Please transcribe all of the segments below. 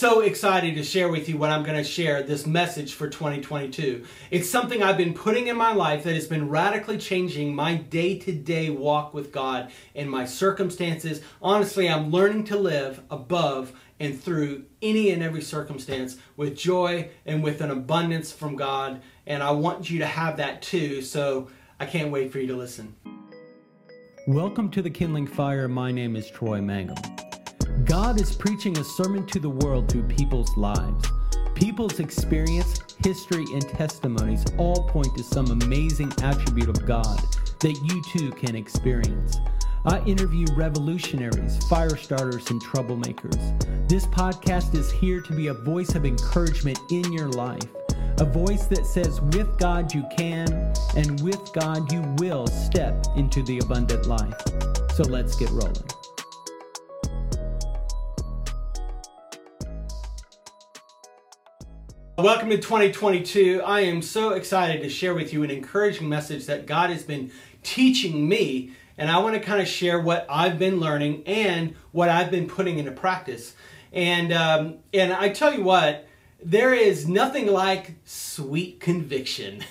So excited to share with you what I'm going to share, this message for 2022. It's something I've been putting in my life that has been radically changing my day-to-day walk with God and my circumstances. Honestly, I'm learning to live above and through any and every circumstance with joy and with an abundance from God. And I want you to have that too, so I can't wait for you to listen. Welcome to The Kindling Fire. My name is Troy Mangum. God is preaching a sermon to the world through people's lives. People's experience, history, and testimonies all point to some amazing attribute of God that you too can experience. I interview revolutionaries, fire starters, and troublemakers. This podcast is here to be a voice of encouragement in your life, a voice that says with God you can, and with God you will step into the abundant life. So let's get rolling. Welcome to 2022. I am so excited to share with you an encouraging message that God has been teaching me, and I want to kind of share what I've been learning and what I've been putting into practice. And I tell you what, there is nothing like sweet conviction.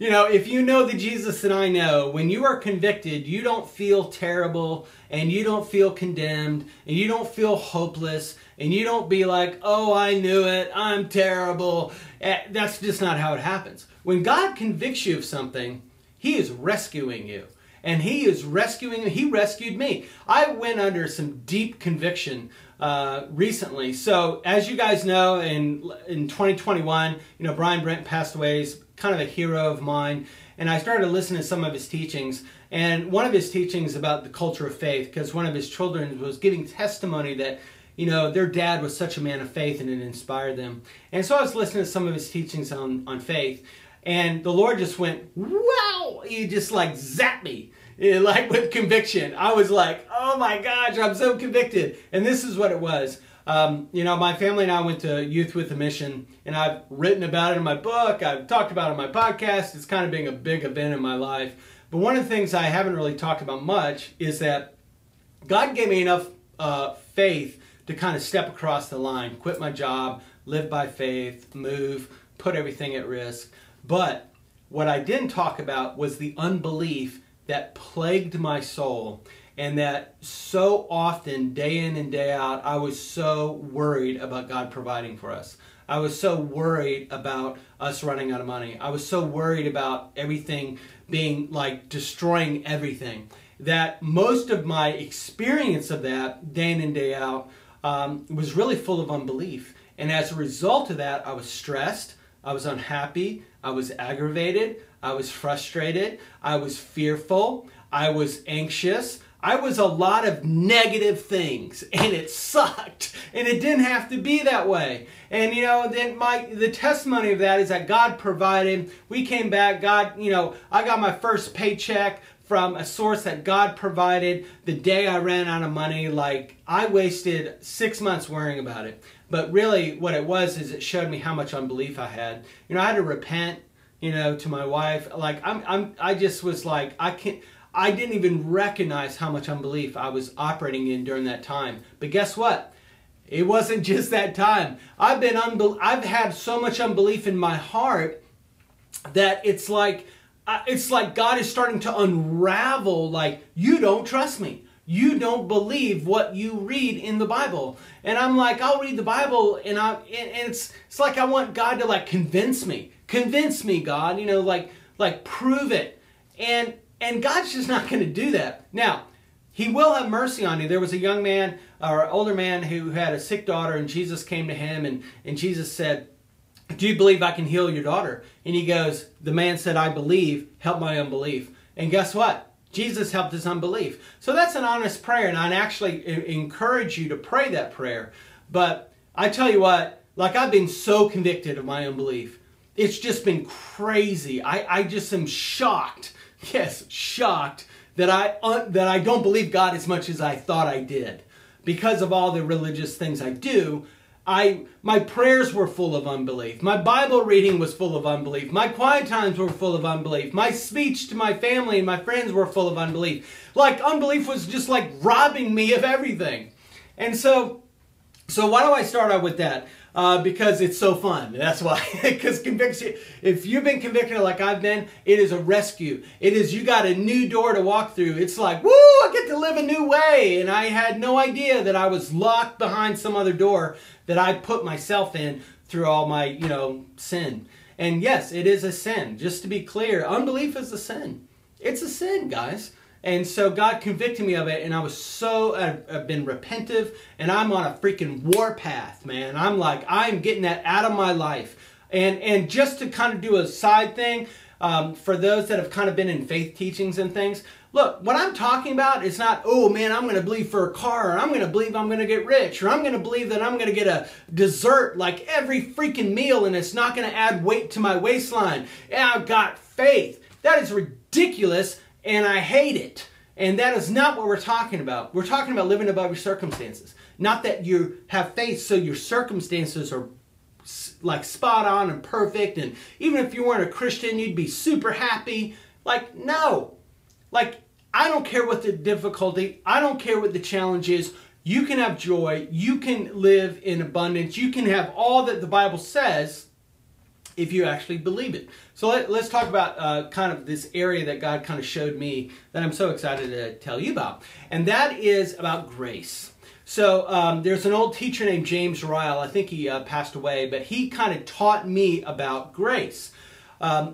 You know, if you know the Jesus that I know, when you are convicted, you don't feel terrible, and you don't feel condemned, and you don't feel hopeless, and you don't be like, oh, I knew it, I'm terrible. That's just not how it happens. When God convicts you of something, He is rescuing you. And He is rescuing you. He rescued me. I went under some deep conviction recently. So as you guys know, in 2021, you know, Brian Brent passed away. He's kind of a hero of mine. And I started to listen to some of his teachings. And one of his teachings about the culture of faith, because one of his children was giving testimony that, you know, their dad was such a man of faith and it inspired them. And so I was listening to some of his teachings on faith. And the Lord just went, wow! He just like zapped me, like with conviction. I was like, oh my gosh, I'm so convicted. And this is what it was. You know, my family and I went to Youth with a Mission, and I've written about it in my book. I've talked about it on my podcast. It's kind of being a big event in my life. But one of the things I haven't really talked about much is that God gave me enough faith to kind of step across the line, quit my job, live by faith, move, put everything at risk. But what I didn't talk about was the unbelief that plagued my soul, and that so often, day in and day out, I was so worried about God providing for us. I was so worried about us running out of money. I was so worried about everything being like destroying everything, that most of my experience of that day in and day out was really full of unbelief. And as a result of that, I was stressed, I was unhappy, I was aggravated, I was frustrated, I was fearful, I was anxious, I was a lot of negative things, and it sucked, and it didn't have to be that way. And you know, then the testimony of that is that God provided. We came back, God, you know, I got my first paycheck from a source that God provided the day I ran out of money. Like, I wasted 6 months worrying about it. But really what it was is it showed me how much unbelief I had. You know, I had to repent, you know, to my wife. Like, I just was like, I didn't even recognize how much unbelief I was operating in during that time. But guess what? It wasn't just that time. I've had so much unbelief in my heart that it's like God is starting to unravel, like, you don't trust me. You don't believe what you read in the Bible. And I'm like, I'll read the Bible, and it's like I want God to, like, convince me. Convince me, God, you know, like prove it. And God's just not going to do that. Now, He will have mercy on you. There was a young man, or older man, who had a sick daughter, and Jesus came to him, and Jesus said, do you believe I can heal your daughter? And he goes, the man said, I believe, help my unbelief. And guess what? Jesus helped his unbelief. So that's an honest prayer, and I'd actually encourage you to pray that prayer. But I tell you what, like, I've been so convicted of my unbelief. It's just been crazy. I just am shocked. Yes, shocked that I don't believe God as much as I thought I did. Because of all the religious things I do, my prayers were full of unbelief. My Bible reading was full of unbelief. My quiet times were full of unbelief. My speech to my family and my friends were full of unbelief. Like, unbelief was just like robbing me of everything. And so So why do I start out with that? Because it's so fun. That's why. Because conviction, if you've been convicted like I've been, it is a rescue. It is, you got a new door to walk through. It's like, woo, I get to live a new way. And I had no idea that I was locked behind some other door that I put myself in through all my, you know, sin. And yes, it is a sin. Just to be clear, unbelief is a sin. It's a sin, guys. And so God convicted me of it, and I was so, I've been repentive, and I'm on a freaking war path, man. I'm like, I'm getting that out of my life. And just to kind of do a side thing, for those that have kind of been in faith teachings and things, look, what I'm talking about is not, oh man, I'm going to believe for a car, or I'm going to believe I'm going to get rich, or I'm going to believe that I'm going to get a dessert like every freaking meal, and it's not going to add weight to my waistline. Yeah, I've got faith. That is ridiculous. And I hate it. And that is not what we're talking about. We're talking about living above your circumstances. Not that you have faith so your circumstances are like spot on and perfect. And even if you weren't a Christian, you'd be super happy. Like, no. Like, I don't care what the difficulty, I don't care what the challenge is. You can have joy. You can live in abundance. You can have all that the Bible says if you actually believe it. So let's talk about kind of this area that God kind of showed me that I'm so excited to tell you about. And that is about grace. So there's an old teacher named James Ryle. I think he passed away, but he kind of taught me about grace.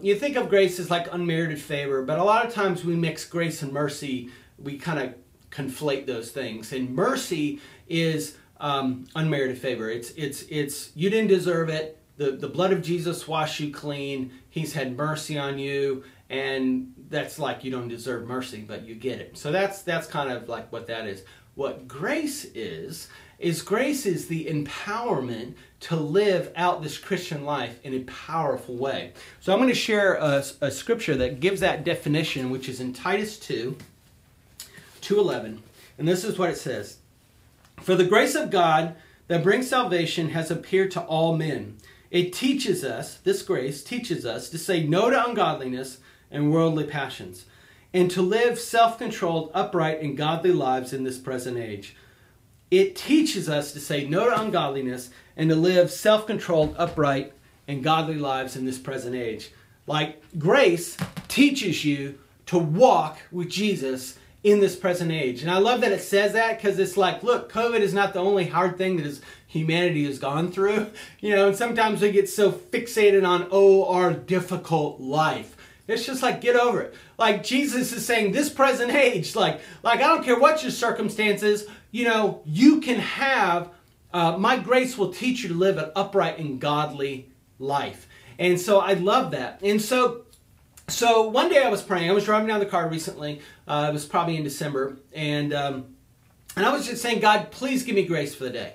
You think of grace as like unmerited favor, but a lot of times we mix grace and mercy. We kind of conflate those things. And mercy is unmerited favor. It's you didn't deserve it. The blood of Jesus washed you clean. He's had mercy on you. And that's like, you don't deserve mercy, but you get it. So that's kind of like what that is. What grace is grace is the empowerment to live out this Christian life in a powerful way. So I'm going to share a scripture that gives that definition, which is in Titus 2:11. And this is what it says. For the grace of God that brings salvation has appeared to all men. It teaches us, this grace teaches us, to say no to ungodliness and worldly passions, and to live self-controlled, upright, and godly lives in this present age. It teaches us to say no to ungodliness and to live self-controlled, upright, and godly lives in this present age. Like, grace teaches you to walk with Jesus in this present age. And I love that it says that, because it's like, look, COVID is not the only hard thing that humanity has gone through. You know, and sometimes we get so fixated on, oh, our difficult life. It's just like, get over it. Like, Jesus is saying this present age, like I don't care what your circumstances, you know, you can have, my grace will teach you to live an upright and godly life. And so I love that. And so one day I was praying. I was driving down the car recently. It was probably in December. And I was just saying, God, please give me grace for the day.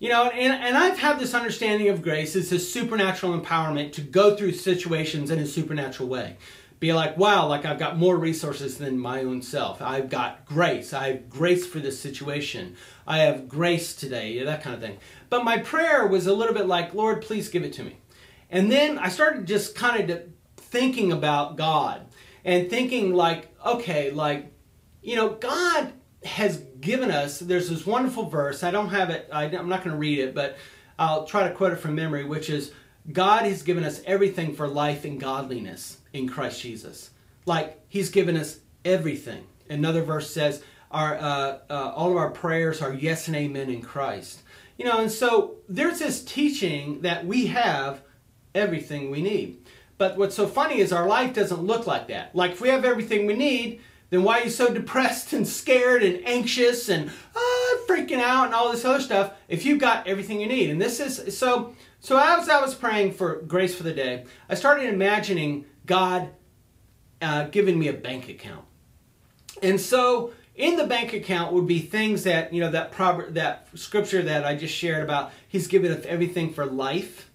You know, and I've had this understanding of grace as this supernatural empowerment to go through situations in a supernatural way. Be like, wow, like I've got more resources than my own self. I've got grace. I have grace for this situation. I have grace today, you know, that kind of thing. But my prayer was a little bit like, Lord, please give it to me. And then I started just kind of thinking about God and thinking like, okay, like, you know, God has given us, there's this wonderful verse, I don't have it, I'm not going to read it, but I'll try to quote it from memory, which is, God has given us everything for life and godliness in Christ Jesus. Like, he's given us everything. Another verse says, all of our prayers are yes and amen in Christ. You know, and so there's this teaching that we have everything we need. But what's so funny is our life doesn't look like that. Like, if we have everything we need, then why are you so depressed and scared and anxious and freaking out and all this other stuff if you've got everything you need? And this is, so as I was praying for grace for the day, I started imagining God giving me a bank account. And so in the bank account would be things that, you know, that scripture that I just shared about, he's given us everything for life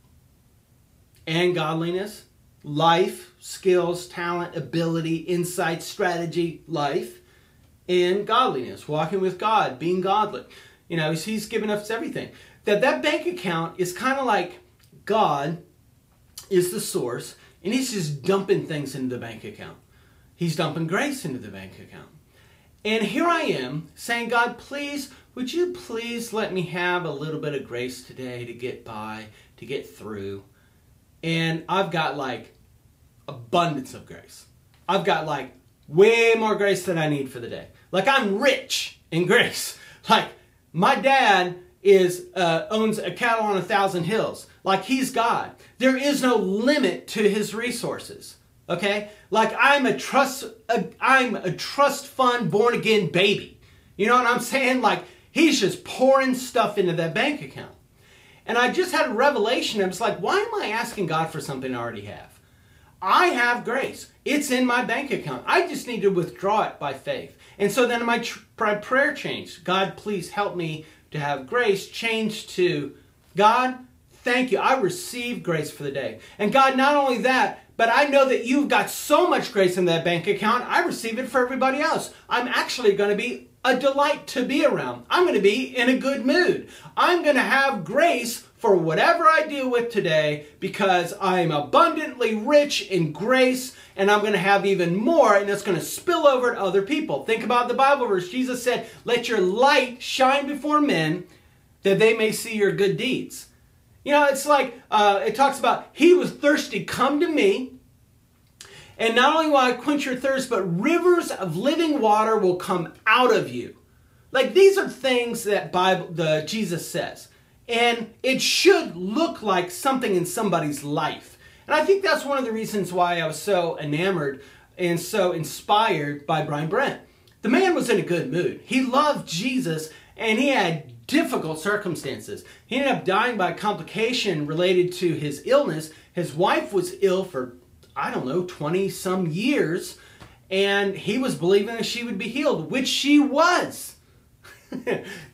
and godliness. Life, skills, talent, ability, insight, strategy, life, and godliness. Walking with God, being godly. You know, he's given us everything. That bank account is kind of like God is the source, and he's just dumping things into the bank account. He's dumping grace into the bank account. And here I am saying, God, please, would you please let me have a little bit of grace today to get by, to get through? And I've got like abundance of grace. I've got like way more grace than I need for the day. Like I'm rich in grace. Like my dad is owns a cattle on 1,000 hills. Like he's God. There is no limit to his resources. Okay? Like I'm a trust fund born again baby. You know what I'm saying? Like he's just pouring stuff into that bank account. And I just had a revelation. I was like, why am I asking God for something I already have? I have grace. It's in my bank account. I just need to withdraw it by faith. And so then my prayer changed. God, please help me to have grace. Changed to, God, thank you. I receive grace for the day. And God, not only that, but I know that you've got so much grace in that bank account. I receive it for everybody else. I'm actually going to be a delight to be around. I'm going to be in a good mood. I'm going to have grace for whatever I deal with today because I'm abundantly rich in grace, and I'm going to have even more, and it's going to spill over to other people. Think about the Bible verse. Jesus said, let your light shine before men that they may see your good deeds. You know, it's like, it talks about, he was thirsty, come to me. And not only will I quench your thirst, but rivers of living water will come out of you. Like these are things that Jesus says. And it should look like something in somebody's life. And I think that's one of the reasons why I was so enamored and so inspired by Brian Brent. The man was in a good mood. He loved Jesus, and he had difficult circumstances. He ended up dying by a complication related to his illness. His wife was ill for, I don't know, 20-some years, and he was believing that she would be healed, which she was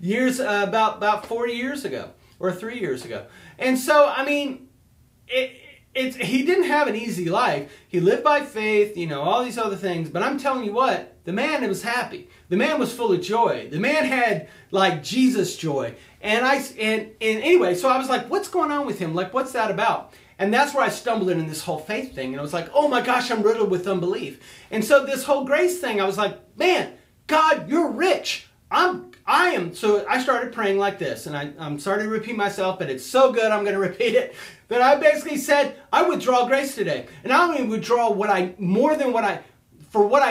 years, about 40 years ago, or 3 years ago. And so, I mean, he didn't have an easy life. He lived by faith, you know, all these other things, but I'm telling you what, the man was happy. The man was full of joy. The man had, like, Jesus joy. And anyway, so I was like, what's going on with him? Like, what's that about? And that's where I stumbled into this whole faith thing. And I was like, oh my gosh, I'm riddled with unbelief. And so this whole grace thing, I was like, man, God, you're rich. I am. So I started praying like this. And I'm sorry to repeat myself, but it's so good I'm going to repeat it. But I basically said, I withdraw grace today. And I only withdraw more than what I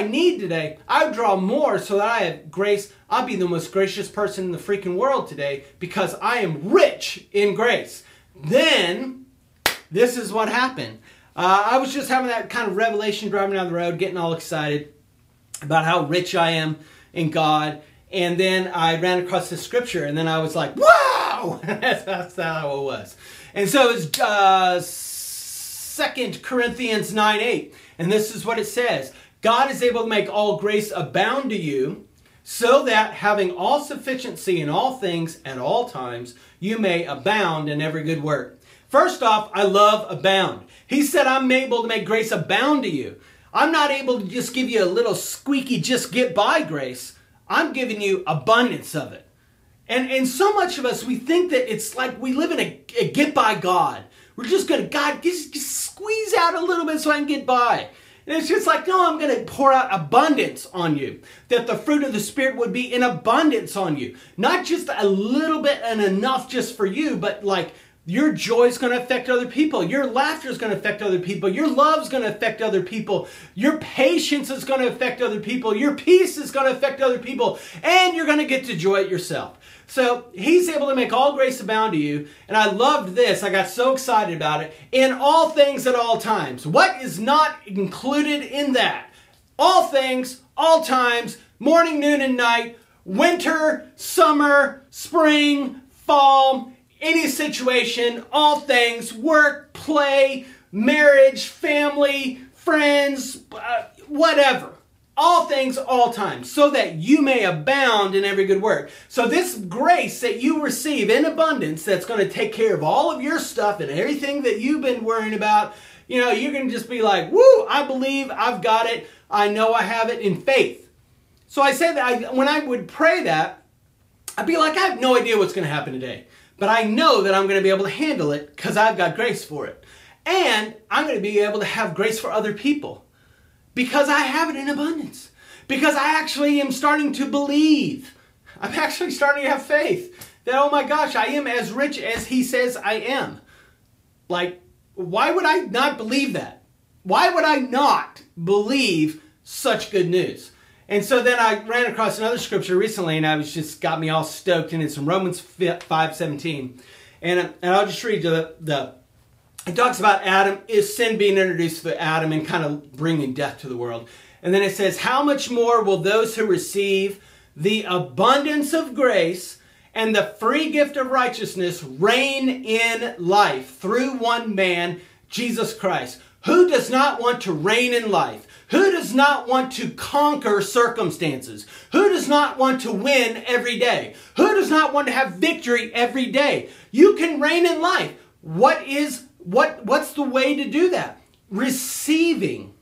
need today. I withdraw more so that I have grace. I'll be the most gracious person in the freaking world today because I am rich in grace. Then this is what happened. I was just having that kind of revelation driving down the road, getting all excited about how rich I am in God. And then I ran across this scripture, and then I was like, wow! That's how it was. And so it's 2 Corinthians 9:8. And this is what it says. God is able to make all grace abound to you, so that having all sufficiency in all things at all times, you may abound in every good work. First off, I love abound. He said, I'm able to make grace abound to you. I'm not able to just give you a little squeaky, just get by grace. I'm giving you abundance of it. And so much of us, we think that it's like we live in a get by God. We're just going to, God, just squeeze out a little bit so I can get by. And it's just like, no, I'm going to pour out abundance on you. That the fruit of the Spirit would be in abundance on you. Not just a little bit and enough just for you, but like, your joy is going to affect other people. Your laughter is going to affect other people. Your love is going to affect other people. Your patience is going to affect other people. Your peace is going to affect other people. And you're going to get to enjoy it yourself. So he's able to make all grace abound to you. And I loved this. I got so excited about it. In all things at all times. What is not included in that? All things, all times, morning, noon, and night, winter, summer, spring, fall, any situation, all things, work, play, marriage, family, friends, whatever. All things, all times, so that you may abound in every good work. So this grace that you receive in abundance that's going to take care of all of your stuff and everything that you've been worrying about, you know, you're going to just be like, woo, I believe I've got it. I know I have it in faith. So I said that when I would pray that, I'd be like, I have no idea what's going to happen today. But I know that I'm going to be able to handle it because I've got grace for it. And I'm going to be able to have grace for other people because I have it in abundance. Because I actually am starting to believe. I'm actually starting to have faith that, oh my gosh, I am as rich as he says I am. Like, why would I not believe that? Why would I not believe such good news? And so then I ran across another scripture recently, and I was just got me all stoked, and it's from Romans 5:17. And I'll just read it talks about Adam, is sin being introduced to Adam and kind of bringing death to the world. And then it says, how much more will those who receive the abundance of grace and the free gift of righteousness reign in life through one man, Jesus Christ. Who does not want to reign in life? Who does not want to conquer circumstances? Who does not want to win every day? Who does not want to have victory every day? You can reign in life. What's the way to do that? Receiving.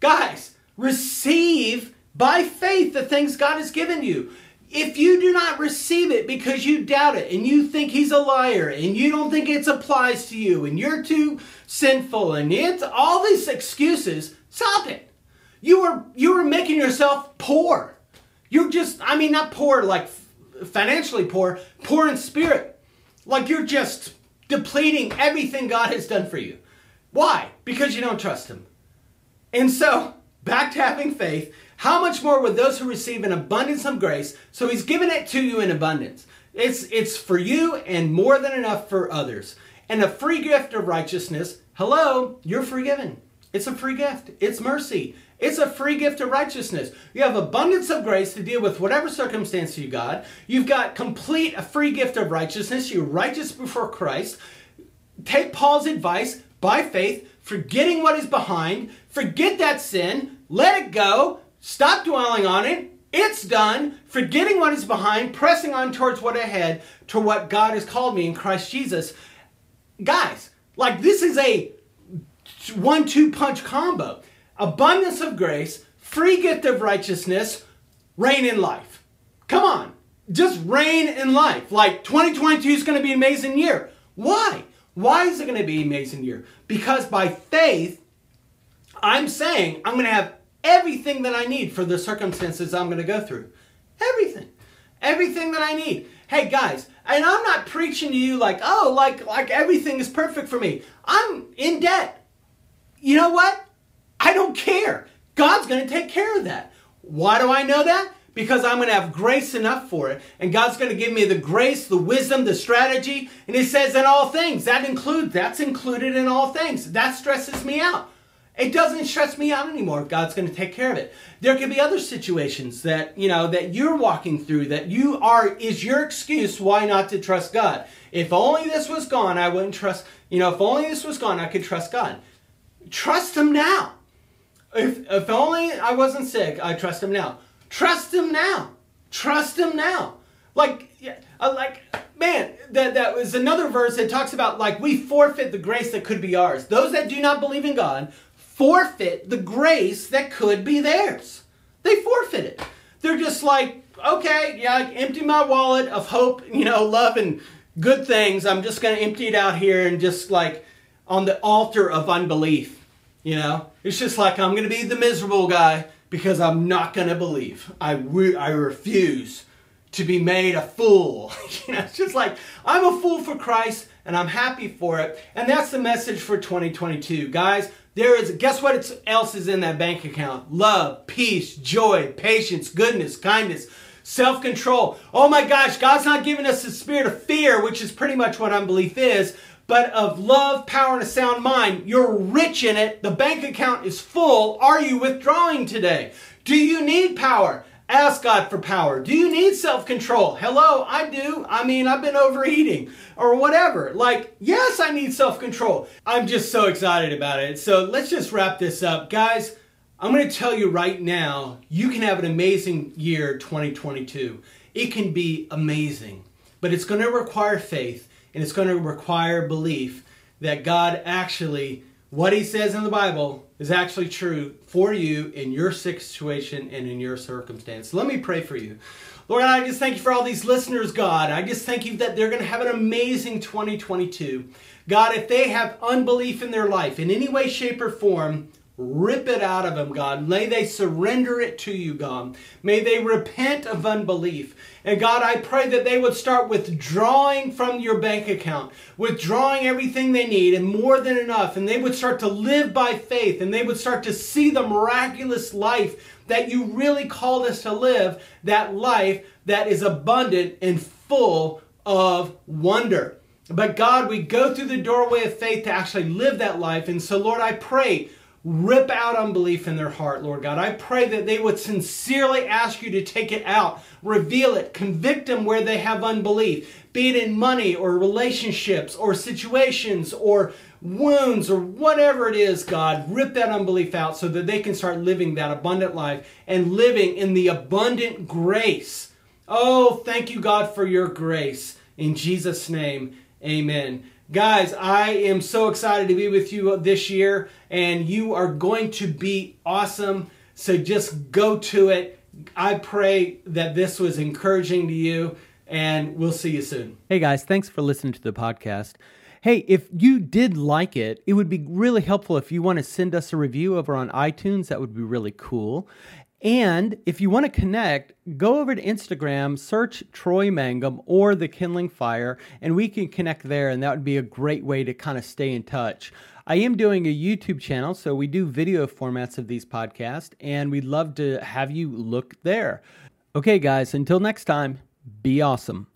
Guys, receive by faith the things God has given you. If you do not receive it because you doubt it and you think he's a liar and you don't think it applies to you and you're too sinful and it's all these excuses, stop it. You were making yourself poor. You're just, I mean, not poor like financially poor, poor in spirit. Like you're just depleting everything God has done for you. Why? Because you don't trust him. And so, back to having faith, how much more would those who receive an abundance of grace? So he's given it to you in abundance. It's for you and more than enough for others. And a free gift of righteousness, hello, you're forgiven. It's a free gift. It's mercy. It's a free gift of righteousness. You have abundance of grace to deal with whatever circumstance you got. You've got complete a free gift of righteousness. You're righteous before Christ. Take Paul's advice by faith, forgetting what is behind. Forget that sin. Let it go. Stop dwelling on it. It's done. Forgetting what is behind, pressing on towards what ahead, to what God has called me in Christ Jesus. Guys, like this is a 1-2 punch combo. Abundance of grace, free gift of righteousness, reign in life. Come on, just reign in life. Like 2022 is going to be an amazing year. Why? Why is it going to be an amazing year? Because by faith, I'm saying I'm going to have everything that I need for the circumstances I'm going to go through. Everything. Everything that I need. Hey guys, and I'm not preaching to you like, oh, like everything is perfect for me. I'm in debt. You know what? I don't care. God's going to take care of that. Why do I know that? Because I'm going to have grace enough for it. And God's going to give me the grace, the wisdom, the strategy. And he says in all things. That's included in all things. That stresses me out. It doesn't stress me out anymore. God's going to take care of it. There could be other situations that, you know, that you're walking through that you are, is your excuse why not to trust God. If only this was gone, I wouldn't trust, you know, if only this was gone, I could trust God. Trust him now. If only I wasn't sick, I trust him now. Trust him now. Trust him now. Like man, that was another verse that talks about like we forfeit the grace that could be ours. Those that do not believe in God forfeit the grace that could be theirs. They forfeit it. They're just like, okay, yeah, like, empty my wallet of hope, you know, love and good things. I'm just going to empty it out here and just like on the altar of unbelief. You know, it's just like, I'm going to be the miserable guy because I'm not going to believe. I refuse to be made a fool. You know, it's just like, I'm a fool for Christ and I'm happy for it. And that's the message for 2022. Guys, there is, guess what else is in that bank account? Love, peace, joy, patience, goodness, kindness, self-control. Oh my gosh, God's not giving us the spirit of fear, which is pretty much what unbelief is, but of love, power, and a sound mind. You're rich in it. The bank account is full. Are you withdrawing today? Do you need power? Ask God for power. Do you need self-control? Hello, I do. I mean, I've been overeating or whatever. Like, yes, I need self-control. I'm just so excited about it. So let's just wrap this up. Guys, I'm going to tell you right now, you can have an amazing year 2022. It can be amazing, but it's going to require faith. And it's going to require belief that God actually, what he says in the Bible is actually true for you in your situation and in your circumstance. Let me pray for you. Lord, I just thank you for all these listeners, God. I just thank you that they're going to have an amazing 2022. God, if they have unbelief in their life in any way, shape, or form, Rip it out of them, God. May they surrender it to you, God. May they repent of unbelief. And God, I pray that they would start withdrawing from your bank account, withdrawing everything they need and more than enough. And they would start to live by faith, and they would start to see the miraculous life that you really called us to live, that life that is abundant and full of wonder. But God, we go through the doorway of faith to actually live that life. And so, Lord, I pray, rip out unbelief in their heart, Lord God. I pray that they would sincerely ask you to take it out, reveal it, convict them where they have unbelief, be it in money or relationships or situations or wounds or whatever it is, God. Rip that unbelief out so that they can start living that abundant life and living in the abundant grace. Oh, thank you, God, for your grace. In Jesus' name, amen. Guys, I am so excited to be with you this year, and you are going to be awesome, so just go to it. I pray that this was encouraging to you, and we'll see you soon. Hey guys, thanks for listening to the podcast. Hey, if you did like it, it would be really helpful if you want to send us a review over on iTunes. That would be really cool. And if you want to connect, go over to Instagram, search Troy Mangum or The Kindling Fire, and we can connect there, and that would be a great way to kind of stay in touch. I am doing a YouTube channel, so we do video formats of these podcasts, and we'd love to have you look there. Okay, guys, until next time, be awesome.